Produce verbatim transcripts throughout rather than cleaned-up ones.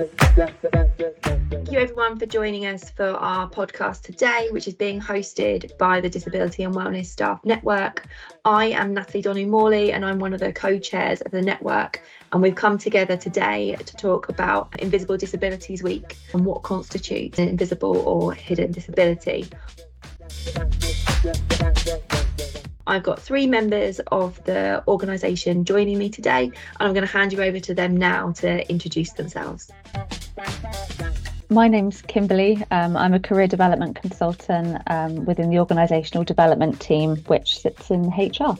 Thank you everyone for joining us for our podcast today, which is being hosted by the Disability and Wellness Staff Network. I am Natalie Donnelly Morley and I'm one of the co-chairs of the network, and we've come together today to talk about Invisible Disabilities Week and what constitutes an invisible or hidden disability. I've got three members of the organisation joining me today, and I'm going to hand you over to them now to introduce themselves. My name's Kimberly. Um, I'm a career development consultant um, within the organisational development team, which sits in H R.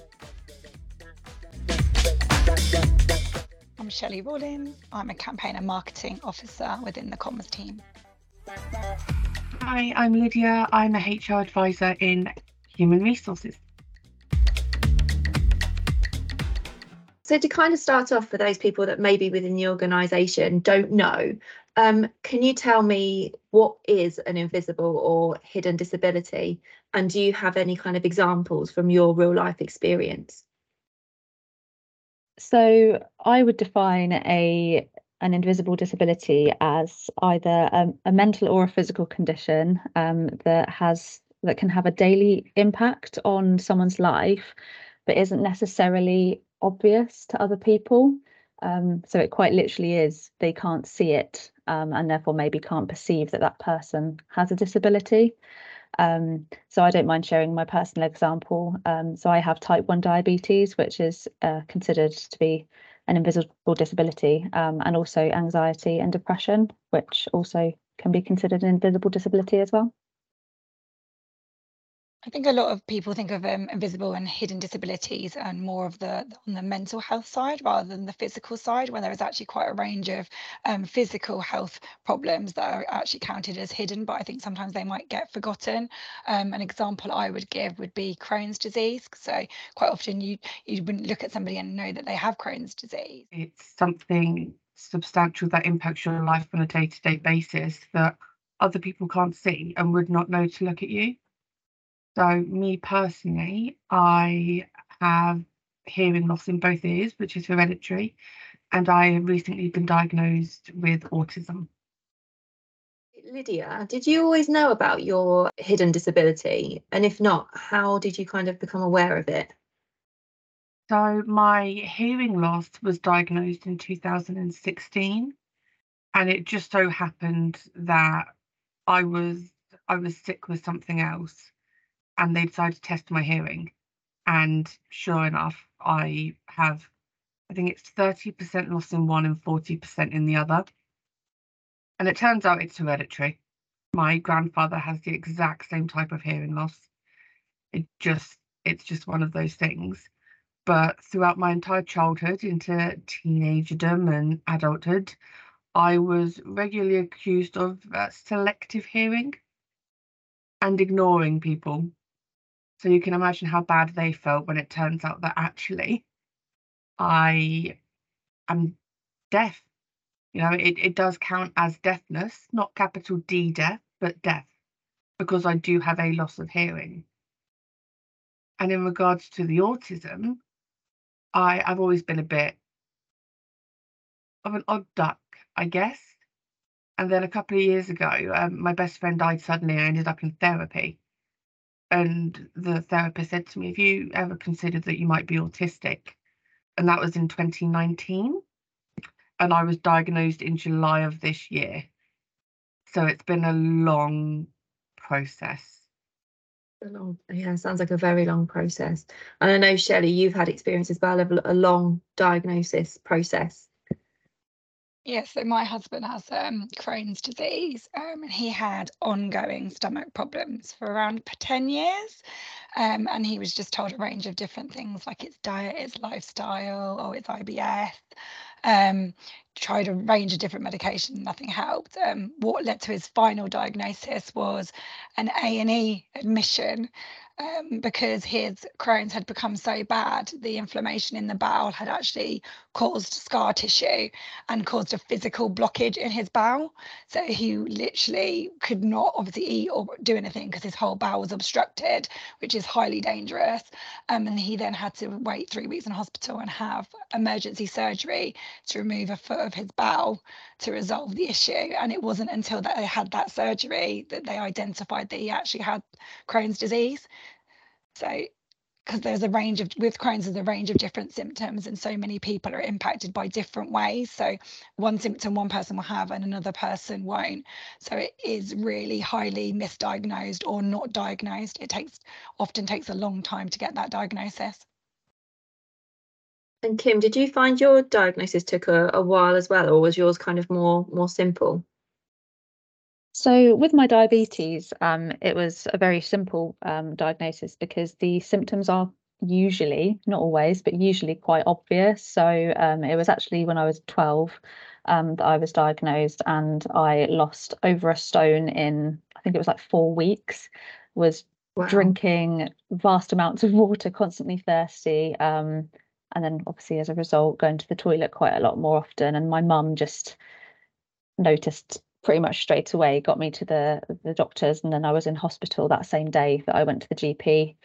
I'm Shelley Rawlin. I'm a campaign and marketing officer within the comms team. Hi, I'm Lydia. I'm a H R advisor in human resources. So to kind of start off, for those people that maybe within the organisation don't know, um, can you tell me what is an invisible or hidden disability? And do you have any kind of examples from your real life experience? So I would define a an invisible disability as either a, a mental or a physical condition um, that has that can have a daily impact on someone's life, but isn't necessarily obvious to other people. Um, so it quite literally is they can't see it um, and therefore maybe can't perceive that that person has a disability. Um, so I don't mind sharing my personal example. Um, so I have type one diabetes, which is uh, considered to be an invisible disability, um, and also anxiety and depression, which also can be considered an invisible disability as well. I think a lot of people think of um, invisible and hidden disabilities and more of the on the mental health side rather than the physical side, when there is actually quite a range of um, physical health problems that are actually counted as hidden, but I think sometimes they might get forgotten. Um, an example I would give would be Crohn's disease. So quite often you you wouldn't look at somebody and know that they have Crohn's disease. It's something substantial that impacts your life on a day-to-day basis that other people can't see and would not know to look at you. So me personally, I have hearing loss in both ears, which is hereditary, and I have recently been diagnosed with autism. Lydia, did you always know about your hidden disability? And if not, how did you kind of become aware of it? So my hearing loss was diagnosed in two thousand sixteen, and it just so happened that I was I was sick with something else. And they decided to test my hearing. And sure enough, I have, I think it's thirty percent loss in one and forty percent in the other. And it turns out it's hereditary. My grandfather has the exact same type of hearing loss. It just, it's just one of those things. But throughout my entire childhood into teenagerdom and adulthood, I was regularly accused of uh, selective hearing and ignoring people. So you can imagine how bad they felt when it turns out that actually I am deaf. You know, it, it does count as deafness, not capital D deaf, but deaf, because I do have a loss of hearing. And in regards to the autism, I, I've always been a bit of an odd duck, I guess. And then a couple of years ago, um, my best friend died suddenly. I ended up in therapy. And the therapist said to me, have you ever considered that you might be autistic? And that was in twenty nineteen. And I was diagnosed in July of this year. So it's been a long process. A long, yeah, sounds like a very long process. And I know, Shelley, you've had experience as well of a long diagnosis process. Yes, yeah, so my husband has um, Crohn's disease, um, and he had ongoing stomach problems for around ten years. Um, and he was just told a range of different things, like its diet, its lifestyle, or its I B S. Um, tried a range of different medication, nothing helped. Um, what led to his final diagnosis was an A and E admission um, because his Crohn's had become so bad, the inflammation in the bowel had actually caused scar tissue and caused a physical blockage in his bowel. So he literally could not obviously eat or do anything because his whole bowel was obstructed, which is highly dangerous. Um, and he then had to wait three weeks in hospital and have emergency surgery to remove a foot of his bowel to resolve the issue. And it wasn't until that they had that surgery that they identified that he actually had Crohn's disease. So, because there's a range of, with Crohn's, there's a range of different symptoms, and so many people are impacted by different ways. So one symptom one person will have and another person won't. So it is really highly misdiagnosed or not diagnosed. It takes, often takes a long time to get that diagnosis. And Kim, did you find your diagnosis took a, a while as well, or was yours kind of more more simple? So with my diabetes, um, it was a very simple um, diagnosis because the symptoms are usually, not always, but usually quite obvious. So um, it was actually when I was twelve um, that I was diagnosed, and I lost over a stone in, I think it was like four weeks, was wow. drinking vast amounts of water, constantly thirsty. Um, and then obviously as a result, going to the toilet quite a lot more often. And my mum just noticed pretty much straight away, got me to the the doctors, and then I was in hospital that same day that I went to the G P,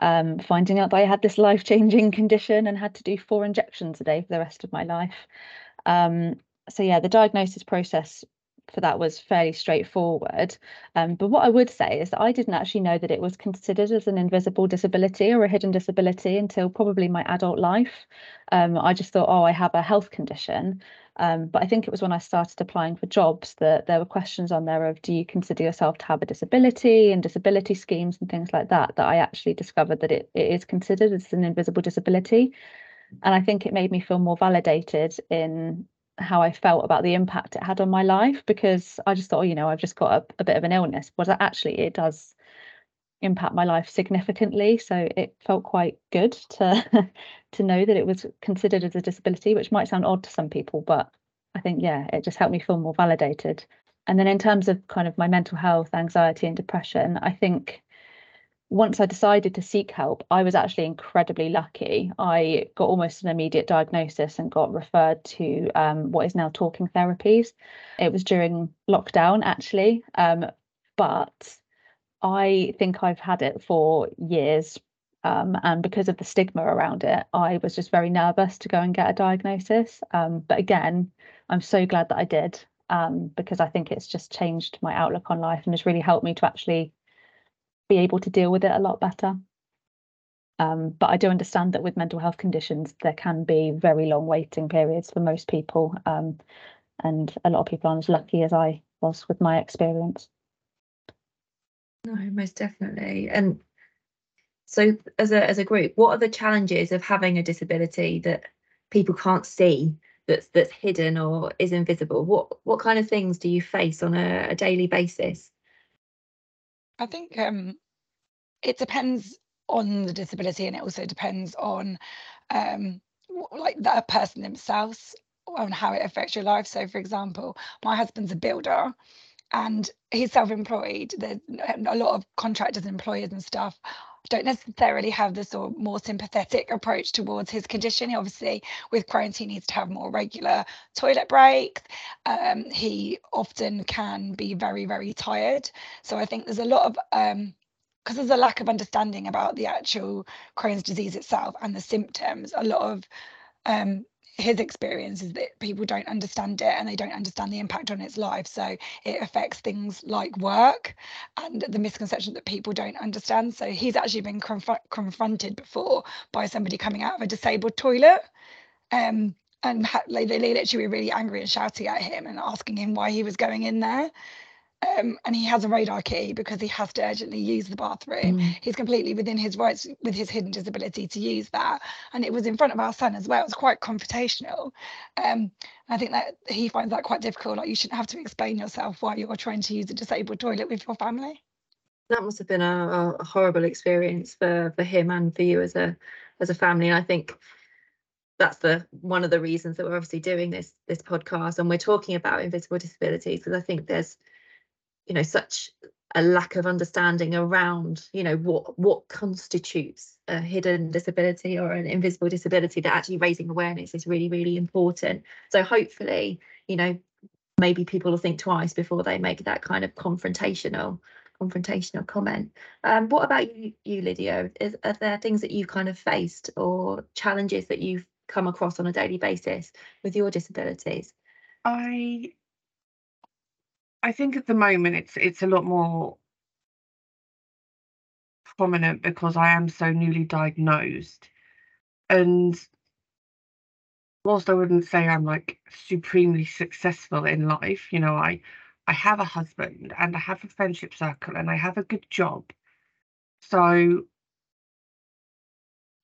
um, finding out that I had this life-changing condition and had to do four injections a day for the rest of my life. Um, so yeah, the diagnosis process for that was fairly straightforward. Um, but what I would say is that I didn't actually know that it was considered as an invisible disability or a hidden disability until probably my adult life. Um, I just thought, oh, I have a health condition. Um, but I think it was when I started applying for jobs that there were questions on there of, do you consider yourself to have a disability, and disability schemes and things like that, that I actually discovered that it, it is considered as an invisible disability. And I think it made me feel more validated in how I felt about the impact it had on my life, because I just thought, oh, you know, I've just got a, a bit of an illness, but actually it does impact my life significantly. So it felt quite good to to know that it was considered as a disability, which might sound odd to some people, but I think, yeah, it just helped me feel more validated. And then in terms of kind of my mental health, anxiety and depression, I think once I decided to seek help, I was actually incredibly lucky. I got almost an immediate diagnosis and got referred to um, what is now Talking Therapies. It was during lockdown, actually, um, but I think I've had it for years, um, and because of the stigma around it, I was just very nervous to go and get a diagnosis. Um, but again, I'm so glad that I did, um, because I think it's just changed my outlook on life and has really helped me to actually be able to deal with it a lot better. Um, but I do understand that with mental health conditions, there can be very long waiting periods for most people. Um, and a lot of people aren't as lucky as I was with my experience. No, most definitely. And so as a as a group, what are the challenges of having a disability that people can't see, that's that's hidden or is invisible? What what kind of things do you face on a, a daily basis? I think um, it depends on the disability, and it also depends on um, like that person themselves on how it affects your life. So, for example, my husband's a builder, and he's self-employed. There's a lot of contractors, employers and stuff don't necessarily have the sort of more sympathetic approach towards his condition. He obviously, with Crohn's, he needs to have more regular toilet breaks. Um, he often can be very, very tired. So I think there's a lot of, um, because there's a lack of understanding about the actual Crohn's disease itself and the symptoms, a lot of um, his experience is that people don't understand it, and they don't understand the impact on its life. So it affects things like work and the misconception that people don't understand. So he's actually been conf confronted before by somebody coming out of a disabled toilet, um, and ha they, they literally were really angry and shouting at him and asking him why he was going in there. Um, and he has a radar key because he has to urgently use the bathroom. Mm. He's completely within his rights with his hidden disability to use that. And it was in front of our son as well. It was quite confrontational. Um, I think that he finds that quite difficult. Like, you shouldn't have to explain yourself why you're trying to use a disabled toilet with your family. That must have been a, a horrible experience for, for him and for you as a as a family. And I think that's the one of the reasons that we're obviously doing this this podcast, and we're talking about invisible disabilities, because I think there's, you know, such a lack of understanding around, you know, what what constitutes a hidden disability or an invisible disability, that actually raising awareness is really, really important. So hopefully, you know, maybe people will think twice before they make that kind of confrontational confrontational comment. Um, what about you, you Lydia? Is, are there things that you've kind of faced or challenges that you've come across on a daily basis with your disabilities? I I think at the moment it's it's a lot more prominent because I am so newly diagnosed, and whilst I wouldn't say I'm like supremely successful in life, you know, I I have a husband and I have a friendship circle and I have a good job. So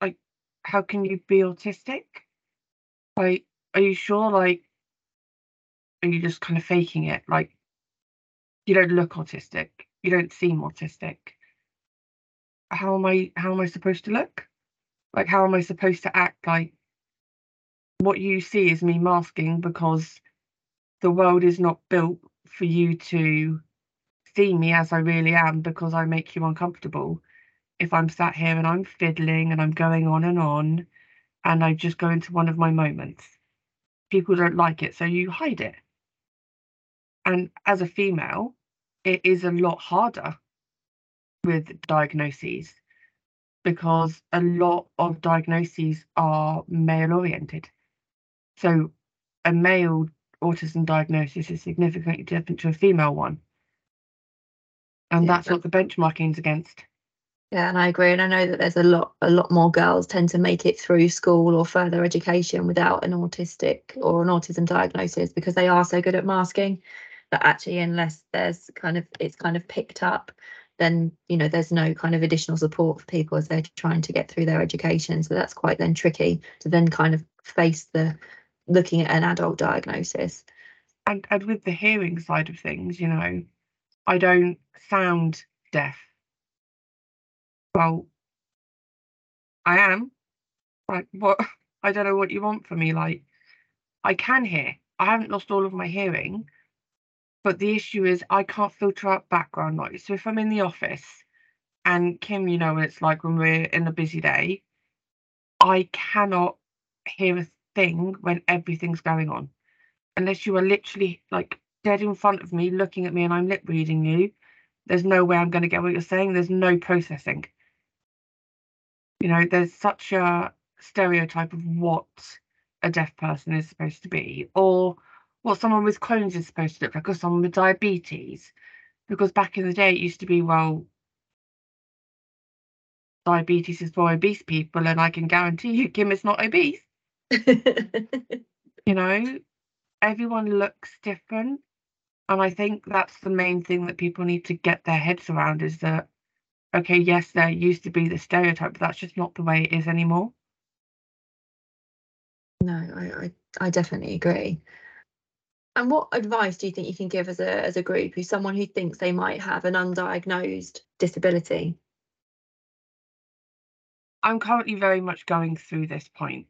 like, how can you be autistic? Like, are you sure? Like, are you just kind of faking it? Like, you don't look autistic. You don't seem autistic. How am I, how am I supposed to look? Like, how am I supposed to act? Like, what you see is me masking, because the world is not built for you to see me as I really am, because I make you uncomfortable. If I'm sat here and I'm fiddling and I'm going on and on and I just go into one of my moments, people don't like it, so you hide it. And as a female, it is a lot harder with diagnoses, because a lot of diagnoses are male oriented. So a male autism diagnosis is significantly different to a female one. And yeah, that's what the benchmarking's against. Yeah, and I agree. And I know that there's a lot, a lot more girls tend to make it through school or further education without an autistic or an autism diagnosis, because they are so good at masking that actually, unless there's kind of, it's kind of picked up, then, you know, there's no kind of additional support for people as they're trying to get through their education. So that's quite then tricky to then kind of face the looking at an adult diagnosis. And, and with the hearing side of things, you know, I don't sound deaf. Well, I am. Like, what? I don't know what you want from me. Like, I can hear. I haven't lost all of my hearing, but the issue is I can't filter out background noise. So if I'm in the office, and Kim, you know what it's like when we're in a busy day, I cannot hear a thing when everything's going on, unless you are literally like dead in front of me, looking at me, and I'm lip reading you. There's no way I'm going to get what you're saying. There's no processing. You know, there's such a stereotype of what a deaf person is supposed to be, or what someone with Crohn's is supposed to look like, or someone with diabetes. Because back in the day, it used to be, well, diabetes is for obese people, and I can guarantee you, Kim is not obese. You know, everyone looks different. And I think that's the main thing that people need to get their heads around, is that, okay, yes, there used to be the stereotype, but that's just not the way it is anymore. No, I, I, I definitely agree. And what advice do you think you can give as a as a group, who's someone who thinks they might have an undiagnosed disability? I'm currently very much going through this point.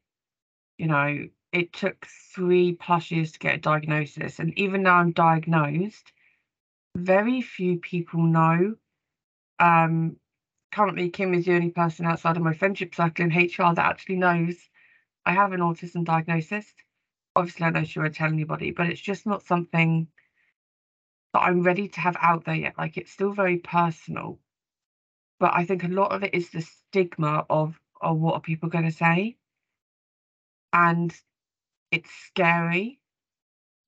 You know, it took three plus years to get a diagnosis, and even now I'm diagnosed, very few people know. Um, currently, Kim is the only person outside of my friendship circle in H R that actually knows I have an autism diagnosis. Obviously, I know she won't tell anybody, but it's just not something that I'm ready to have out there yet. Like, it's still very personal, but I think a lot of it is the stigma of, oh, what are people going to say? And it's scary,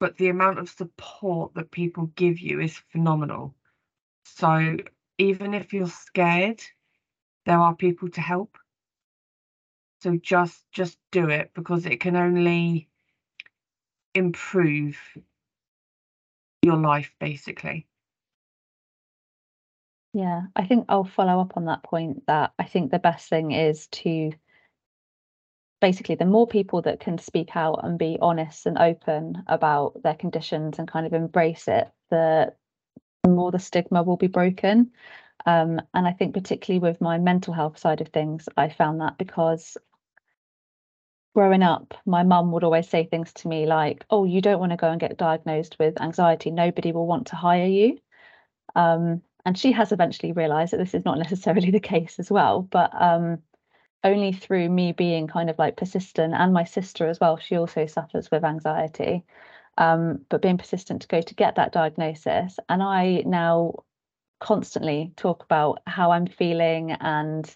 but the amount of support that people give you is phenomenal. So even if you're scared, there are people to help. So just just do it, because it can only improve your life, basically. Yeah, I think I'll follow up on that point, that I think the best thing is to basically, the more people that can speak out and be honest and open about their conditions and kind of embrace it, the more the stigma will be broken. Um, and I think particularly with my mental health side of things, I found that, because growing up, my mum would always say things to me like, oh, you don't want to go and get diagnosed with anxiety. Nobody will want to hire you. Um, And she has eventually realized that this is not necessarily the case as well, but um, only through me being kind of like persistent, and my sister as well, she also suffers with anxiety, um, but being persistent to go to get that diagnosis. And I now constantly talk about how I'm feeling and,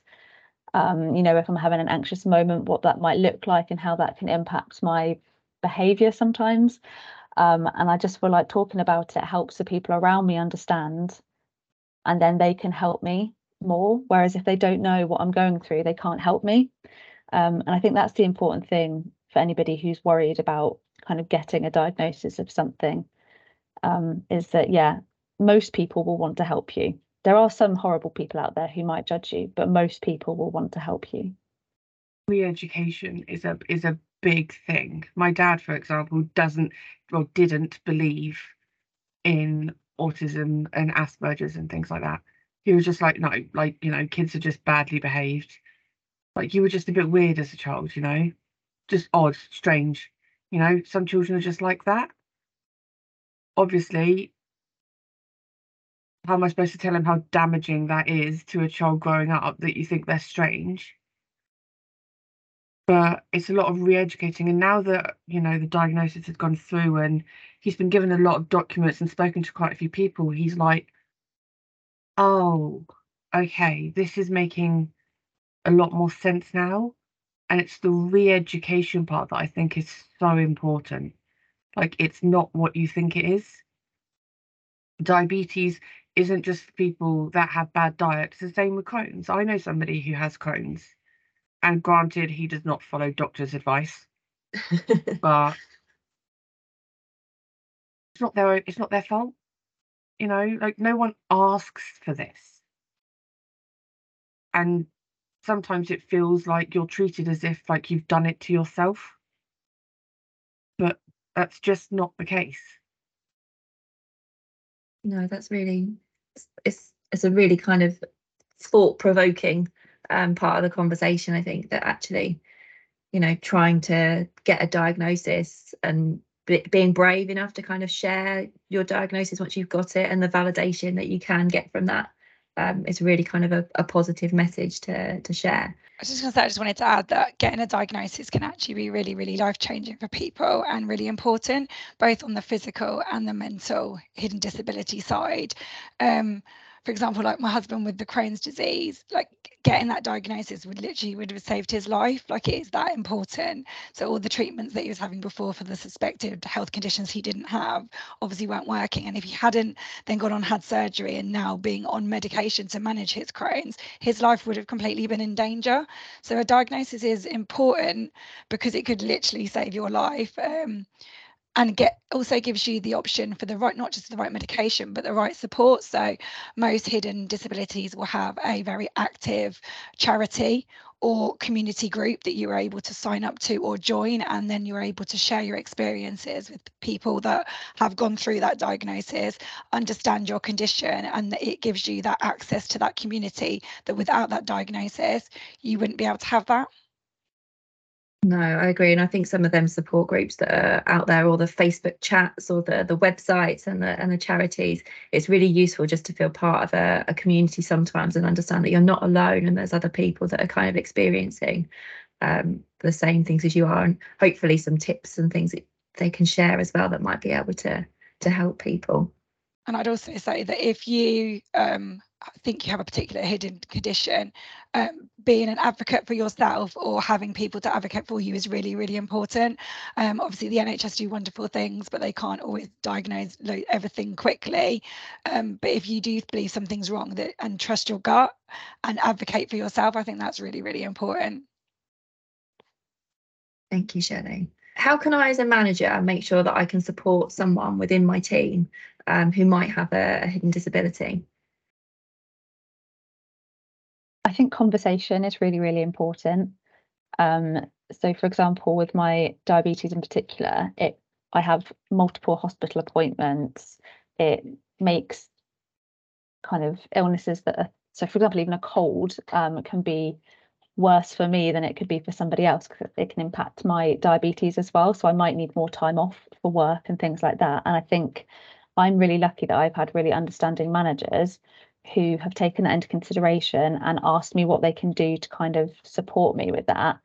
um, you know, if I'm having an anxious moment, what that might look like and how that can impact my behavior sometimes. Um, and I just feel like talking about it helps the people around me understand, and then they can help me more. Whereas if they don't know what I'm going through, they can't help me. Um, and I think that's the important thing for anybody who's worried about kind of getting a diagnosis of something, um, is that, yeah, most people will want to help you. There are some horrible people out there who might judge you, but most people will want to help you. Re-education is a, is a big thing. My dad, for example, doesn't or didn't believe in autism and Asperger's and things like that. He was just like, no, like, you know, kids are just badly behaved. Like, you were just a bit weird as a child, you know, just odd, strange. You know, some children are just like that. Obviously, how am I supposed to tell him how damaging that is to a child growing up, that you think they're strange? But it's a lot of re-educating. And now that, you know, the diagnosis has gone through and he's been given a lot of documents and spoken to quite a few people, he's like, oh, OK, this is making a lot more sense now. And it's the re-education part that I think is so important. Like, it's not what you think it is. Diabetes isn't just people that have bad diets. It's the same with Crohn's. I know somebody who has Crohn's. And granted, he does not follow doctor's advice, but it's not their it's not their fault. You know, like, no one asks for this. And sometimes it feels like you're treated as if like you've done it to yourself. But that's just not the case. No, that's really it's it's a really kind of thought-provoking Um, part of the conversation. I think that actually, you know, trying to get a diagnosis and b- being brave enough to kind of share your diagnosis once you've got it, and the validation that you can get from that, um, is really kind of a, a positive message to to share. I was just gonna say, I just wanted to add that getting a diagnosis can actually be really, really life-changing for people and really important, both on the physical and the mental hidden disability side. Um, For example, like my husband with the Crohn's disease, like getting that diagnosis would literally would have saved his life. Like, it is that important. So all the treatments that he was having before for the suspected health conditions he didn't have obviously weren't working. And if he hadn't then gone on, had surgery and now being on medication to manage his Crohn's, his life would have completely been in danger. So a diagnosis is important because it could literally save your life. Um, And get also gives you the option for the right, not just the right medication, but the right support. So most hidden disabilities will have a very active charity or community group that you are able to sign up to or join. And then you're able to share your experiences with people that have gone through that diagnosis, understand your condition, and it gives you that access to that community that without that diagnosis, you wouldn't be able to have that. No, I agree. And I think some of them support groups that are out there, or the Facebook chats, or the, the websites and the and the charities, it's really useful just to feel part of a, a community sometimes and understand that you're not alone and there's other people that are kind of experiencing um, the same things as you are, and hopefully some tips and things that they can share as well that might be able to to help people. And I'd also say that if you um, think you have a particular hidden condition, um, being an advocate for yourself or having people to advocate for you is really, really important. Um, obviously, the N H S do wonderful things, but they can't always diagnose everything quickly. Um, but if you do believe something's wrong, that, and trust your gut and advocate for yourself, I think that's really, really important. Thank you, Shelley. How can I, as a manager, make sure that I can support someone within my team um, who might have a, a hidden disability? I think conversation is really, really important. Um, so, for example, with my diabetes in particular, it I have multiple hospital appointments. It makes kind of illnesses that are, so, for example, even a cold um, can be worse for me than it could be for somebody else, because it can impact my diabetes as well. So I might need more time off for work and things like that. And I think I'm really lucky that I've had really understanding managers who have taken that into consideration and asked me what they can do to kind of support me with that.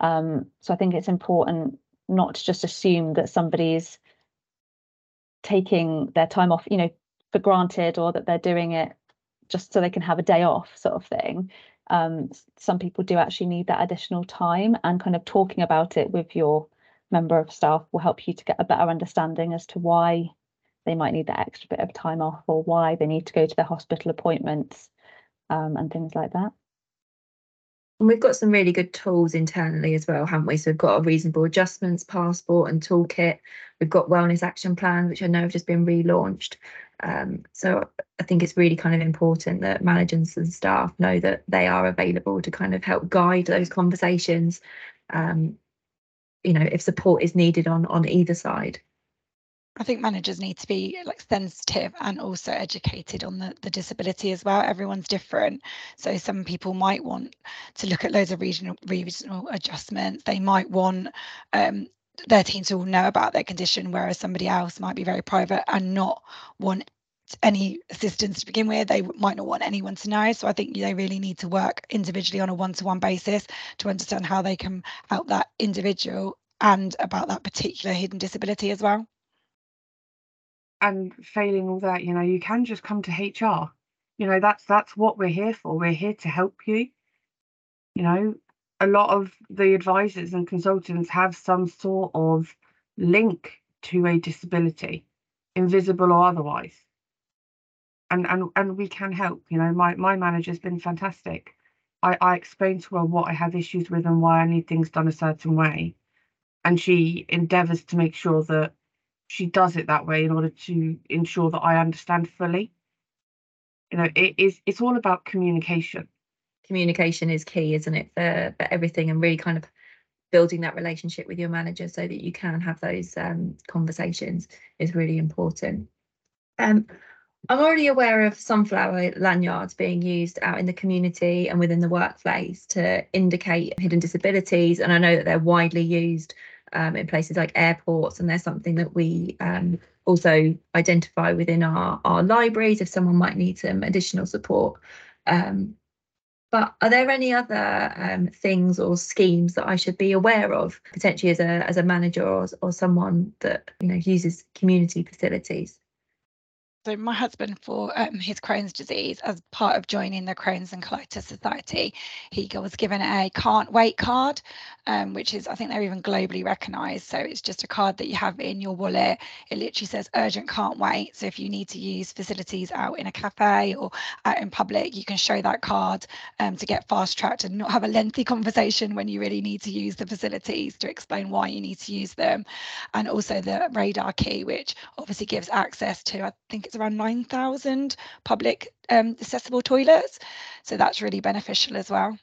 Um, so I think it's important not to just assume that somebody's taking their time off, you know, for granted, or that they're doing it just so they can have a day off, sort of thing. Um, some people do actually need that additional time, and kind of talking about it with your member of staff will help you to get a better understanding as to why they might need that extra bit of time off, or why they need to go to their hospital appointments, um, and things like that. And we've got some really good tools internally as well, haven't we? So we've got our reasonable adjustments, passport and toolkit. We've got wellness action plans, which I know have just been relaunched. Um, so I think it's really kind of important that managers and staff know that they are available to kind of help guide those conversations, um, you know, if support is needed on, on either side. I think managers need to be like sensitive and also educated on the, the disability as well. Everyone's different. So some people might want to look at loads of regional regional adjustments. They might want um, their team to all know about their condition, whereas somebody else might be very private and not want any assistance to begin with. They might not want anyone to know. So I think they really need to work individually on a one-to-one basis to understand how they can help that individual and about that particular hidden disability as well. And failing all that, you know, you can just come to H R. You know, that's that's what we're here for. We're here to help you. You know, a lot of the advisors and consultants have some sort of link to a disability, invisible or otherwise. And and and we can help. You know, my my manager's been fantastic. I, I explained to her what I have issues with and why I need things done a certain way. And she endeavours to make sure that she does it that way in order to ensure that I understand fully. You know, it is it's all about communication. Communication is key, isn't it, for, for everything, and really kind of building that relationship with your manager so that you can have those um, conversations is really important. Um, I'm already aware of sunflower lanyards being used out in the community and within the workplace to indicate hidden disabilities, and I know that they're widely used Um, in places like airports, and they're something that we um, also identify within our, our libraries if someone might need some additional support. Um, but are there any other um, things or schemes that I should be aware of potentially as a as a manager or, or someone that, you know, uses community facilities? So my husband, for um, his Crohn's disease, as part of joining the Crohn's and Colitis Society, he was given a can't wait card, um, which is, I think they're even globally recognised. So it's just a card that you have in your wallet. It literally says urgent can't wait. So if you need to use facilities out in a cafe or out in public, you can show that card um, to get fast tracked and not have a lengthy conversation when you really need to use the facilities to explain why you need to use them. And also the radar key, which obviously gives access to, I think it's around nine thousand public um, accessible toilets. So that's really beneficial as well.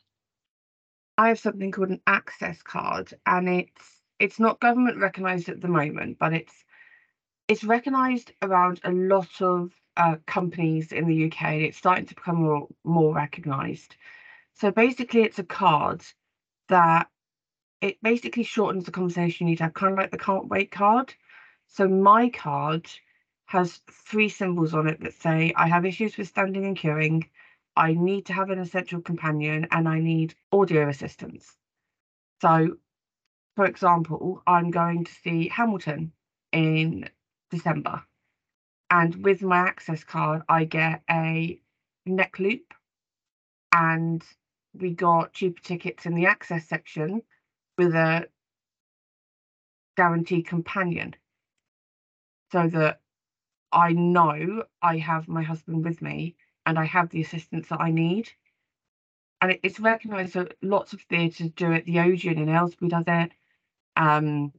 I have something called an access card, and it's it's not government recognised at the moment, but it's it's recognised around a lot of uh, companies in the U K, and it's starting to become more, more recognised. So basically it's a card that it basically shortens the conversation you need to have, kind of like the can't wait card. So my card has three symbols on it that say I have issues with standing and queuing, I need to have an essential companion, and I need audio assistance. So, for example, I'm going to see Hamilton in December, and with my access card I get a neck loop, and we got cheaper tickets in the access section with a guaranteed companion, so that I know I have my husband with me and I have the assistance that I need. And it's recognised that lots of theatres do it. The O G in Aylesbury does it. Um,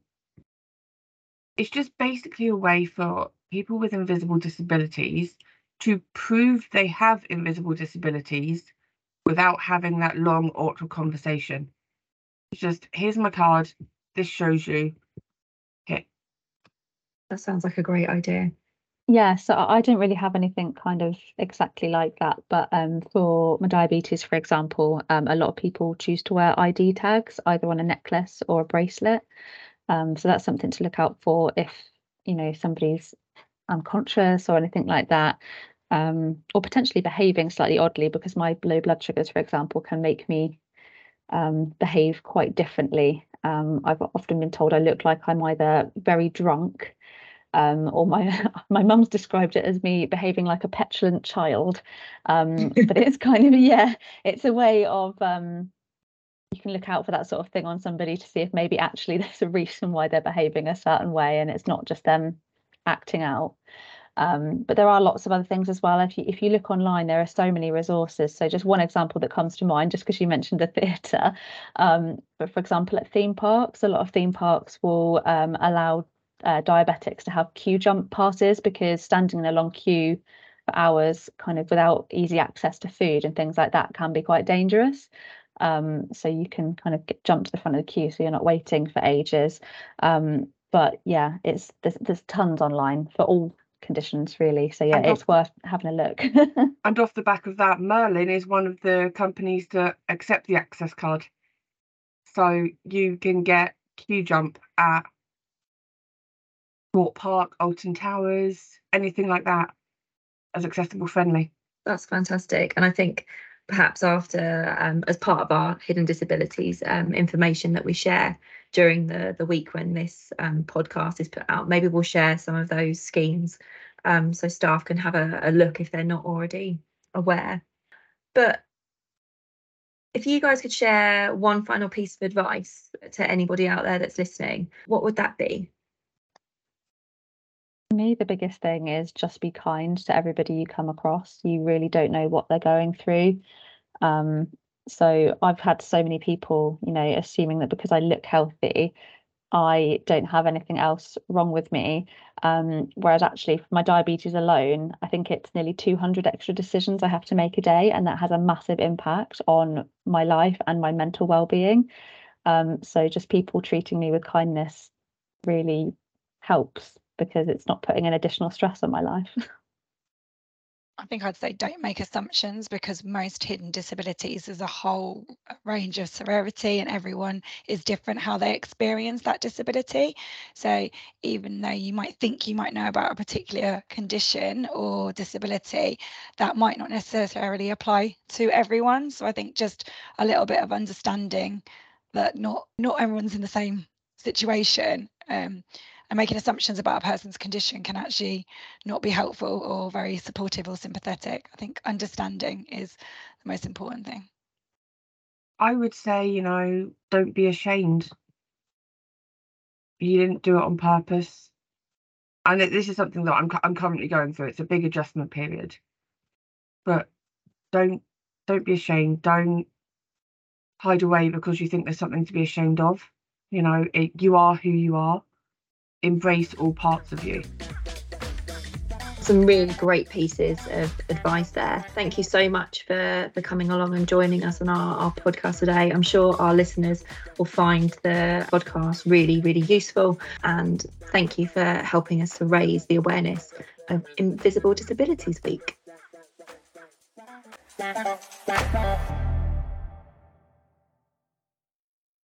it's just basically a way for people with invisible disabilities to prove they have invisible disabilities without having that long, awkward conversation. It's just, here's my card. This shows you. Here. That sounds like a great idea. Yeah, so I don't really have anything kind of exactly like that, but um, for my diabetes, for example, um, a lot of people choose to wear I D tags, either on a necklace or a bracelet. Um, so that's something to look out for if, you know, somebody's unconscious or anything like that. um, or potentially behaving slightly oddly, because my low blood sugars, for example, can make me um, behave quite differently. Um, I've often been told I look like I'm either very drunk, um, or my my mum's described it as me behaving like a petulant child. Um, but it's kind of, yeah, it's a way of, um, you can look out for that sort of thing on somebody to see if maybe actually there's a reason why they're behaving a certain way and it's not just them acting out. Um, but there are lots of other things as well. If you, if you look online, there are so many resources. So just one example that comes to mind, just because you mentioned the theatre, um, but for example, at theme parks, a lot of theme parks will um, allow uh, diabetics to have queue jump passes, because standing in a long queue for hours kind of without easy access to food and things like that can be quite dangerous. Um, so you can kind of get, jump to the front of the queue so you're not waiting for ages. Um, but yeah, it's there's, there's tons online for all conditions really, so yeah, and it's off, worth having a look. And off the back of that, Merlin is one of the companies that accept the access card, so you can get queue jump at Fort Park, Alton Towers, anything like that as accessible friendly. That's fantastic. And I think perhaps after um, as part of our hidden disabilities um, information that we share during the, the week when this um, podcast is put out, maybe we'll share some of those schemes um, so staff can have a, a look if they're not already aware. But if you guys could share one final piece of advice to anybody out there that's listening, what would that be? For me, the biggest thing is just be kind to everybody you come across. You really don't know what they're going through. Um, so I've had so many people, you know, assuming that because I look healthy, I don't have anything else wrong with me. Um, whereas actually for my diabetes alone, I think it's nearly two hundred extra decisions I have to make a day. And that has a massive impact on my life and my mental well-being. Um, so just people treating me with kindness really helps, because it's not putting an additional stress on my life. I think I'd say don't make assumptions, because most hidden disabilities is a whole range of severity and everyone is different how they experience that disability. So even though you might think you might know about a particular condition or disability, that might not necessarily apply to everyone. So I think just a little bit of understanding that not, not everyone's in the same situation. Um, And making assumptions about a person's condition can actually not be helpful or very supportive or sympathetic. I think understanding is the most important thing. I would say, you know, don't be ashamed. You didn't do it on purpose. And this is something that I'm I'm currently going through. It's a big adjustment period. But don't don't be ashamed. Don't hide away because you think there's something to be ashamed of. You know, it, you are who you are. Embrace all parts of you. Some really great pieces of advice there. Thank you so much for, for coming along and joining us on our, our podcast today. I'm sure our listeners will find the podcast really, really useful. And thank you for helping us to raise the awareness of Invisible Disabilities Week.